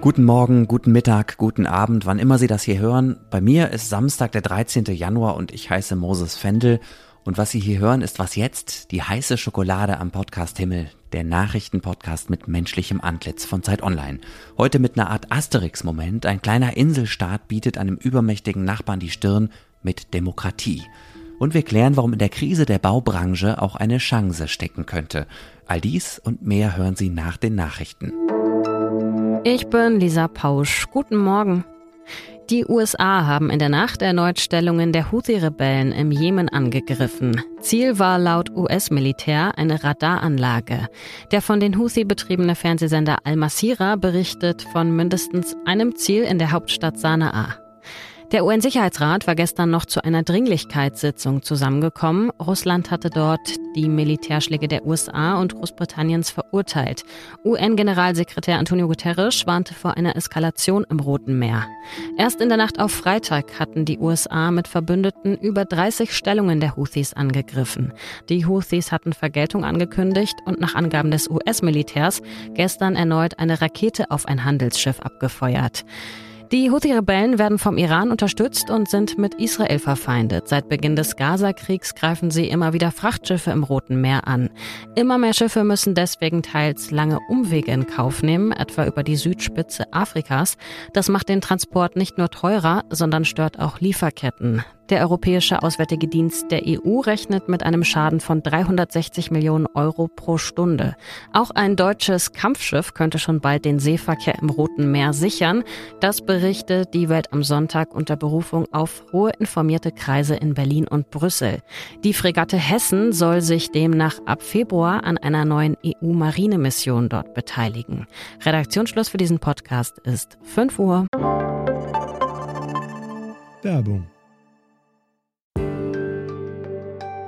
Guten Morgen, guten Mittag, guten Abend, wann immer Sie das hier hören. Bei mir ist Samstag, der 13. Januar und ich heiße Moses Fendel. Und was Sie hier hören, ist Was jetzt? Die heiße Schokolade am Podcast-Himmel, der Nachrichtenpodcast mit menschlichem Antlitz von Zeit Online. Heute mit einer Art Asterix-Moment. Ein kleiner Inselstaat bietet einem übermächtigen Nachbarn die Stirn mit Demokratie. Und wir klären, warum in der Krise der Baubranche auch eine Chance stecken könnte. All dies und mehr hören Sie nach den Nachrichten. Ich bin Lisa Pausch. Guten Morgen. Die USA haben in der Nacht erneut Stellungen der Houthi-Rebellen im Jemen angegriffen. Ziel war laut US-Militär eine Radaranlage. Der von den Houthi betriebene Fernsehsender Al-Masira berichtet von mindestens einem Ziel in der Hauptstadt Sana'a. Der UN-Sicherheitsrat war gestern noch zu einer Dringlichkeitssitzung zusammengekommen. Russland hatte dort die Militärschläge der USA und Großbritanniens verurteilt. UN-Generalsekretär Antonio Guterres warnte vor einer Eskalation im Roten Meer. Erst in der Nacht auf Freitag hatten die USA mit Verbündeten über 30 Stellungen der Houthis angegriffen. Die Houthis hatten Vergeltung angekündigt und nach Angaben des US-Militärs gestern erneut eine Rakete auf ein Handelsschiff abgefeuert. Die Houthi-Rebellen werden vom Iran unterstützt und sind mit Israel verfeindet. Seit Beginn des Gaza-Kriegs greifen sie immer wieder Frachtschiffe im Roten Meer an. Immer mehr Schiffe müssen deswegen teils lange Umwege in Kauf nehmen, etwa über die Südspitze Afrikas. Das macht den Transport nicht nur teurer, sondern stört auch Lieferketten. Der Europäische Auswärtige Dienst der EU rechnet mit einem Schaden von 360 Millionen Euro pro Stunde. Auch ein deutsches Kampfschiff könnte schon bald den Seeverkehr im Roten Meer sichern. Das berichtet die Welt am Sonntag unter Berufung auf hohe informierte Kreise in Berlin und Brüssel. Die Fregatte Hessen soll sich demnach ab Februar an einer neuen EU-Marinemission dort beteiligen. Redaktionsschluss für diesen Podcast ist 5 Uhr. Werbung.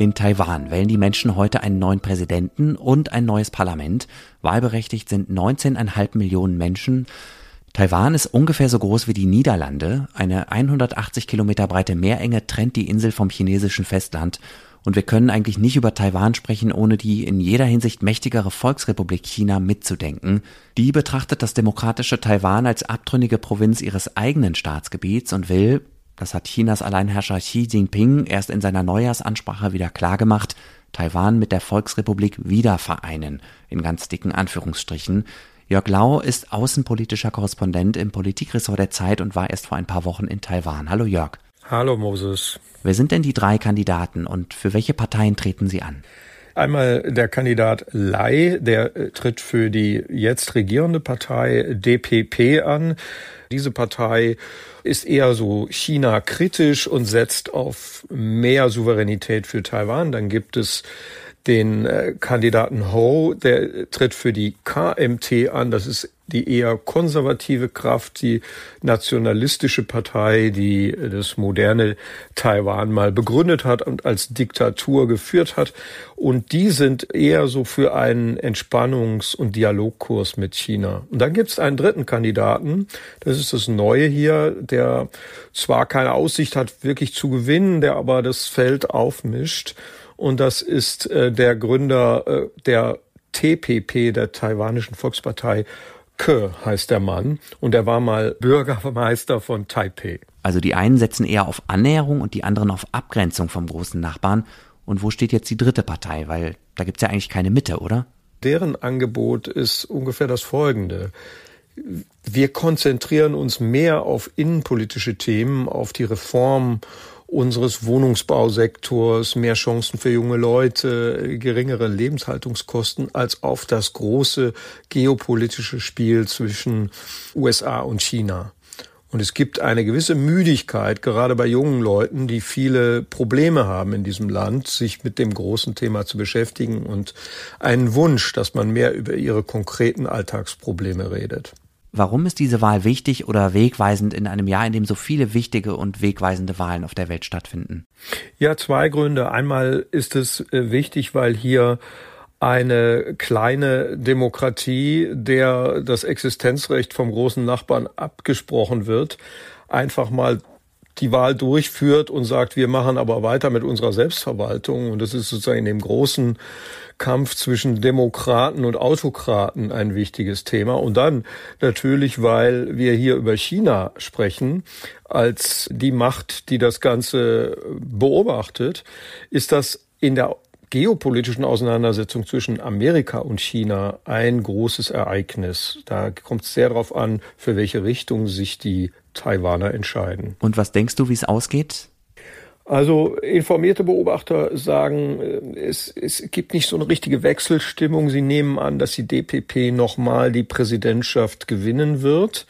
In Taiwan wählen die Menschen heute einen neuen Präsidenten und ein neues Parlament. Wahlberechtigt sind 19,5 Millionen Menschen. Taiwan ist ungefähr so groß wie die Niederlande. Eine 180 Kilometer breite Meerenge trennt die Insel vom chinesischen Festland. Und wir können eigentlich nicht über Taiwan sprechen, ohne die in jeder Hinsicht mächtigere Volksrepublik China mitzudenken. Die betrachtet das demokratische Taiwan als abtrünnige Provinz ihres eigenen Staatsgebiets und will, das hat Chinas Alleinherrscher Xi Jinping erst in seiner Neujahrsansprache wieder klargemacht, Taiwan mit der Volksrepublik wieder vereinen, in ganz dicken Anführungsstrichen. Jörg Lau ist außenpolitischer Korrespondent im Politikressort der Zeit und war erst vor ein paar Wochen in Taiwan. Hallo Jörg. Hallo Moses. Wer sind denn die drei Kandidaten und für welche Parteien treten sie an? Einmal der Kandidat Lai, der tritt für die jetzt regierende Partei DPP an. Diese Partei ist eher so China-kritisch und setzt auf mehr Souveränität für Taiwan. Dann gibt es den Kandidaten Ho, der tritt für die KMT an. Das ist die eher konservative Kraft, die nationalistische Partei, die das moderne Taiwan mal begründet hat und als Diktatur geführt hat. Und die sind eher so für einen Entspannungs- und Dialogkurs mit China. Und dann gibt's einen dritten Kandidaten, das ist das Neue hier, der zwar keine Aussicht hat, wirklich zu gewinnen, der aber das Feld aufmischt. Und das ist der Gründer der TPP, der taiwanischen Volkspartei. Ke heißt der Mann und er war mal Bürgermeister von Taipei. Also die einen setzen eher auf Annäherung und die anderen auf Abgrenzung vom großen Nachbarn. Und wo steht jetzt die dritte Partei? Weil da gibt's ja eigentlich keine Mitte, oder? Deren Angebot ist ungefähr das folgende. Wir konzentrieren uns mehr auf innenpolitische Themen, auf die Reform unseres Wohnungsbausektors, mehr Chancen für junge Leute, geringere Lebenshaltungskosten als auf das große geopolitische Spiel zwischen USA und China. Und es gibt eine gewisse Müdigkeit, gerade bei jungen Leuten, die viele Probleme haben in diesem Land, sich mit dem großen Thema zu beschäftigen und einen Wunsch, dass man mehr über ihre konkreten Alltagsprobleme redet. Warum ist diese Wahl wichtig oder wegweisend in einem Jahr, in dem so viele wichtige und wegweisende Wahlen auf der Welt stattfinden? Ja, zwei Gründe. Einmal ist es wichtig, weil hier eine kleine Demokratie, der das Existenzrecht vom großen Nachbarn abgesprochen wird, einfach mal die Wahl durchführt und sagt, wir machen aber weiter mit unserer Selbstverwaltung. Und das ist sozusagen in dem großen Kampf zwischen Demokraten und Autokraten ein wichtiges Thema. Und dann natürlich, weil wir hier über China sprechen, als die Macht, die das Ganze beobachtet, ist das in der geopolitischen Auseinandersetzung zwischen Amerika und China ein großes Ereignis. Da kommt es sehr darauf an, für welche Richtung sich die Taiwaner entscheiden. Und was denkst du, wie es ausgeht? Also informierte Beobachter sagen, es gibt nicht so eine richtige Wechselstimmung. Sie nehmen an, dass die DPP nochmal die Präsidentschaft gewinnen wird.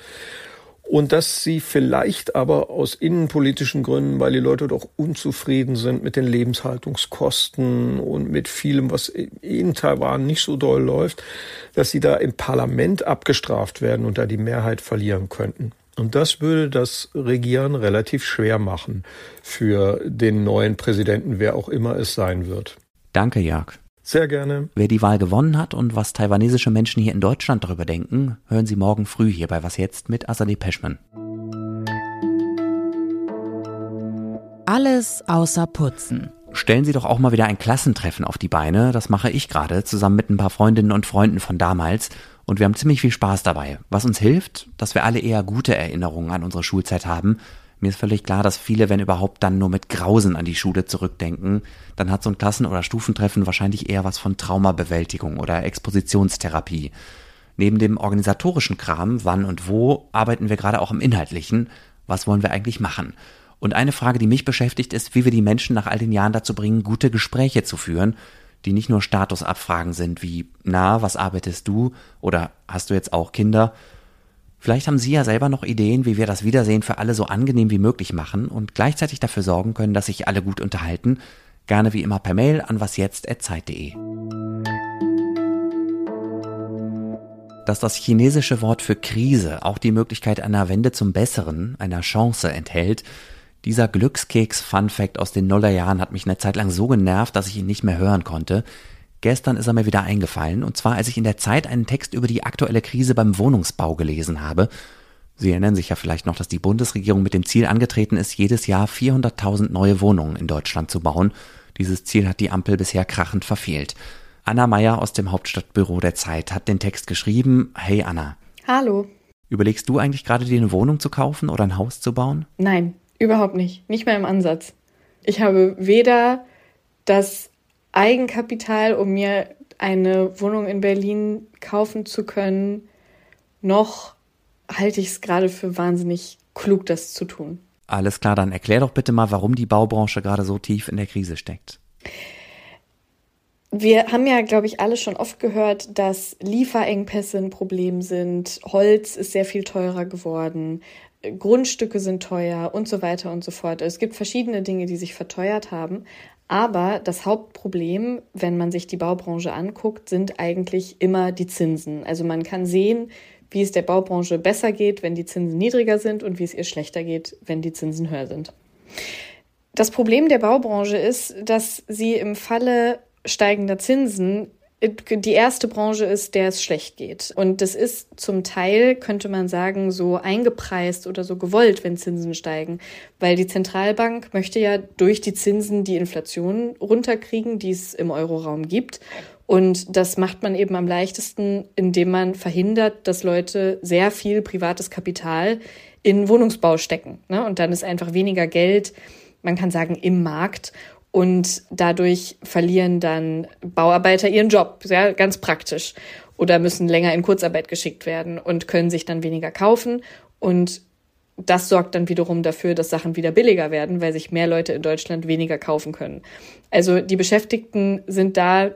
Und dass sie vielleicht aber aus innenpolitischen Gründen, weil die Leute doch unzufrieden sind mit den Lebenshaltungskosten und mit vielem, was in Taiwan nicht so doll läuft, dass sie da im Parlament abgestraft werden und da die Mehrheit verlieren könnten. Und das würde das Regieren relativ schwer machen für den neuen Präsidenten, wer auch immer es sein wird. Danke, Jörg. Sehr gerne. Wer die Wahl gewonnen hat und was taiwanesische Menschen hier in Deutschland darüber denken, hören Sie morgen früh hier bei Was Jetzt mit Asani Peschman. Alles außer Putzen. Stellen Sie doch auch mal wieder ein Klassentreffen auf die Beine. Das mache ich gerade, zusammen mit ein paar Freundinnen und Freunden von damals. Und wir haben ziemlich viel Spaß dabei. Was uns hilft, dass wir alle eher gute Erinnerungen an unsere Schulzeit haben. Mir ist völlig klar, dass viele, wenn überhaupt, dann nur mit Grausen an die Schule zurückdenken. Dann hat so ein Klassen- oder Stufentreffen wahrscheinlich eher was von Traumabewältigung oder Expositionstherapie. Neben dem organisatorischen Kram, wann und wo, arbeiten wir gerade auch am Inhaltlichen. Was wollen wir eigentlich machen? Und eine Frage, die mich beschäftigt, ist, wie wir die Menschen nach all den Jahren dazu bringen, gute Gespräche zu führen, die nicht nur Statusabfragen sind wie, na, was arbeitest du? Oder hast du jetzt auch Kinder? Vielleicht haben Sie ja selber noch Ideen, wie wir das Wiedersehen für alle so angenehm wie möglich machen und gleichzeitig dafür sorgen können, dass sich alle gut unterhalten. Gerne wie immer per Mail an wasjetzt@zeit.de. Dass das chinesische Wort für Krise auch die Möglichkeit einer Wende zum Besseren, einer Chance enthält, dieser Glückskeks-Funfact aus den Nullerjahren hat mich eine Zeit lang so genervt, dass ich ihn nicht mehr hören konnte. Gestern ist er mir wieder eingefallen, und zwar als ich in der Zeit einen Text über die aktuelle Krise beim Wohnungsbau gelesen habe. Sie erinnern sich ja vielleicht noch, dass die Bundesregierung mit dem Ziel angetreten ist, jedes Jahr 400.000 neue Wohnungen in Deutschland zu bauen. Dieses Ziel hat die Ampel bisher krachend verfehlt. Anna Mayr aus dem Hauptstadtbüro der Zeit hat den Text geschrieben. Hey Anna. Hallo. Überlegst du eigentlich gerade, dir eine Wohnung zu kaufen oder ein Haus zu bauen? Nein, überhaupt nicht. Nicht mal im Ansatz. Ich habe weder das Eigenkapital, um mir eine Wohnung in Berlin kaufen zu können, noch halte ich es gerade für wahnsinnig klug, das zu tun. Alles klar, dann erklär doch bitte mal, warum die Baubranche gerade so tief in der Krise steckt. Wir haben ja, glaube ich, alle schon oft gehört, dass Lieferengpässe ein Problem sind, Holz ist sehr viel teurer geworden, Grundstücke sind teuer und so weiter und so fort. Es gibt verschiedene Dinge, die sich verteuert haben. Aber das Hauptproblem, wenn man sich die Baubranche anguckt, sind eigentlich immer die Zinsen. Also man kann sehen, wie es der Baubranche besser geht, wenn die Zinsen niedriger sind und wie es ihr schlechter geht, wenn die Zinsen höher sind. Das Problem der Baubranche ist, dass sie im Falle steigender Zinsen die erste Branche ist, der es schlecht geht. Und das ist zum Teil, könnte man sagen, so eingepreist oder so gewollt, wenn Zinsen steigen. Weil die Zentralbank möchte ja durch die Zinsen die Inflation runterkriegen, die es im Euroraum gibt. Und das macht man eben am leichtesten, indem man verhindert, dass Leute sehr viel privates Kapital in Wohnungsbau stecken. Und dann ist einfach weniger Geld, man kann sagen, im Markt. Und dadurch verlieren dann Bauarbeiter ihren Job, ja, ganz praktisch. Oder müssen länger in Kurzarbeit geschickt werden und können sich dann weniger kaufen. Und das sorgt dann wiederum dafür, dass Sachen wieder billiger werden, weil sich mehr Leute in Deutschland weniger kaufen können. Also die Beschäftigten sind da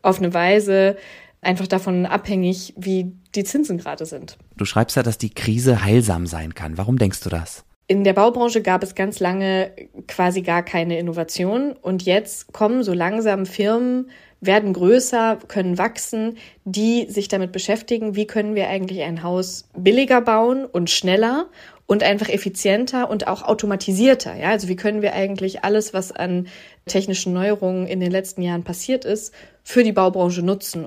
auf eine Weise einfach davon abhängig, wie die Zinsen gerade sind. Du schreibst ja, dass die Krise heilsam sein kann. Warum denkst du das? In der Baubranche gab es ganz lange quasi gar keine Innovation und jetzt kommen so langsam Firmen werden größer, können wachsen, die sich damit beschäftigen, wie können wir eigentlich ein Haus billiger bauen und schneller und einfach effizienter und auch automatisierter. Ja? Also wie können wir eigentlich alles, was an technischen Neuerungen in den letzten Jahren passiert ist, für die Baubranche nutzen.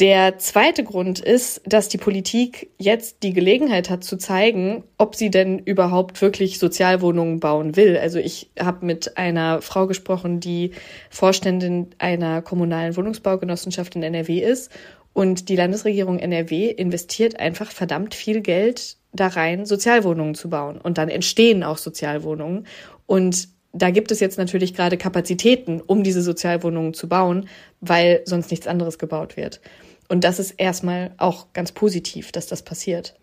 Der zweite Grund ist, dass die Politik jetzt die Gelegenheit hat zu zeigen, ob sie denn überhaupt wirklich Sozialwohnungen bauen will. Also ich habe mit einer Frau gesprochen, die Vorständin einer kommunalen Wohnungsbaugenossenschaft in NRW ist. Und die Landesregierung NRW investiert einfach verdammt viel Geld da rein, Sozialwohnungen zu bauen. Und dann entstehen auch Sozialwohnungen. Und da gibt es jetzt natürlich gerade Kapazitäten, um diese Sozialwohnungen zu bauen, weil sonst nichts anderes gebaut wird. Und das ist erstmal auch ganz positiv, dass das passiert.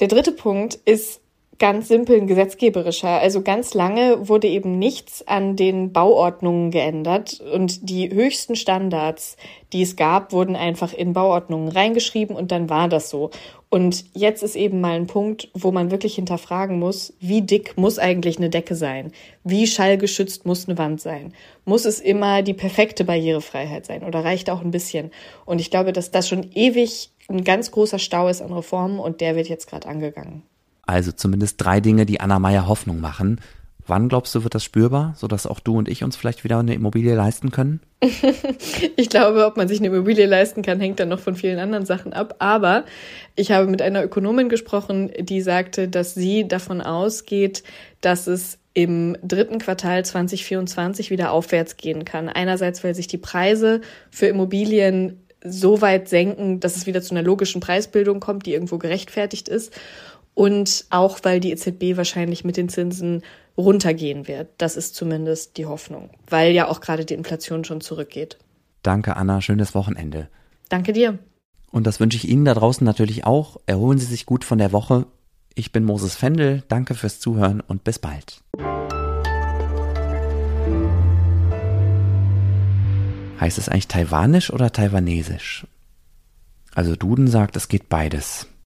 Der dritte Punkt ist ganz simpel ein gesetzgeberischer. Also ganz lange wurde eben nichts an den Bauordnungen geändert und die höchsten Standards, die es gab, wurden einfach in Bauordnungen reingeschrieben und dann war das so. Und jetzt ist eben mal ein Punkt, wo man wirklich hinterfragen muss, wie dick muss eigentlich eine Decke sein? Wie schallgeschützt muss eine Wand sein? Muss es immer die perfekte Barrierefreiheit sein oder reicht auch ein bisschen? Und ich glaube, dass das schon ewig ein ganz großer Stau ist an Reformen und der wird jetzt gerade angegangen. Also zumindest 3 Dinge, die Anna Mayr Hoffnung machen. Wann, glaubst du, wird das spürbar, sodass auch du und ich uns vielleicht wieder eine Immobilie leisten können? Ich glaube, ob man sich eine Immobilie leisten kann, hängt dann noch von vielen anderen Sachen ab. Aber ich habe mit einer Ökonomin gesprochen, die sagte, dass sie davon ausgeht, dass es im 3. Quartal 2024 wieder aufwärts gehen kann. Einerseits, weil sich die Preise für Immobilien so weit senken, dass es wieder zu einer logischen Preisbildung kommt, die irgendwo gerechtfertigt ist. Und auch, weil die EZB wahrscheinlich mit den Zinsen runtergehen wird. Das ist zumindest die Hoffnung, weil ja auch gerade die Inflation schon zurückgeht. Danke, Anna. Schönes Wochenende. Danke dir. Und das wünsche ich Ihnen da draußen natürlich auch. Erholen Sie sich gut von der Woche. Ich bin Moses Fendel. Danke fürs Zuhören und bis bald. Heißt es eigentlich taiwanisch oder taiwanesisch? Also Duden sagt, es geht beides.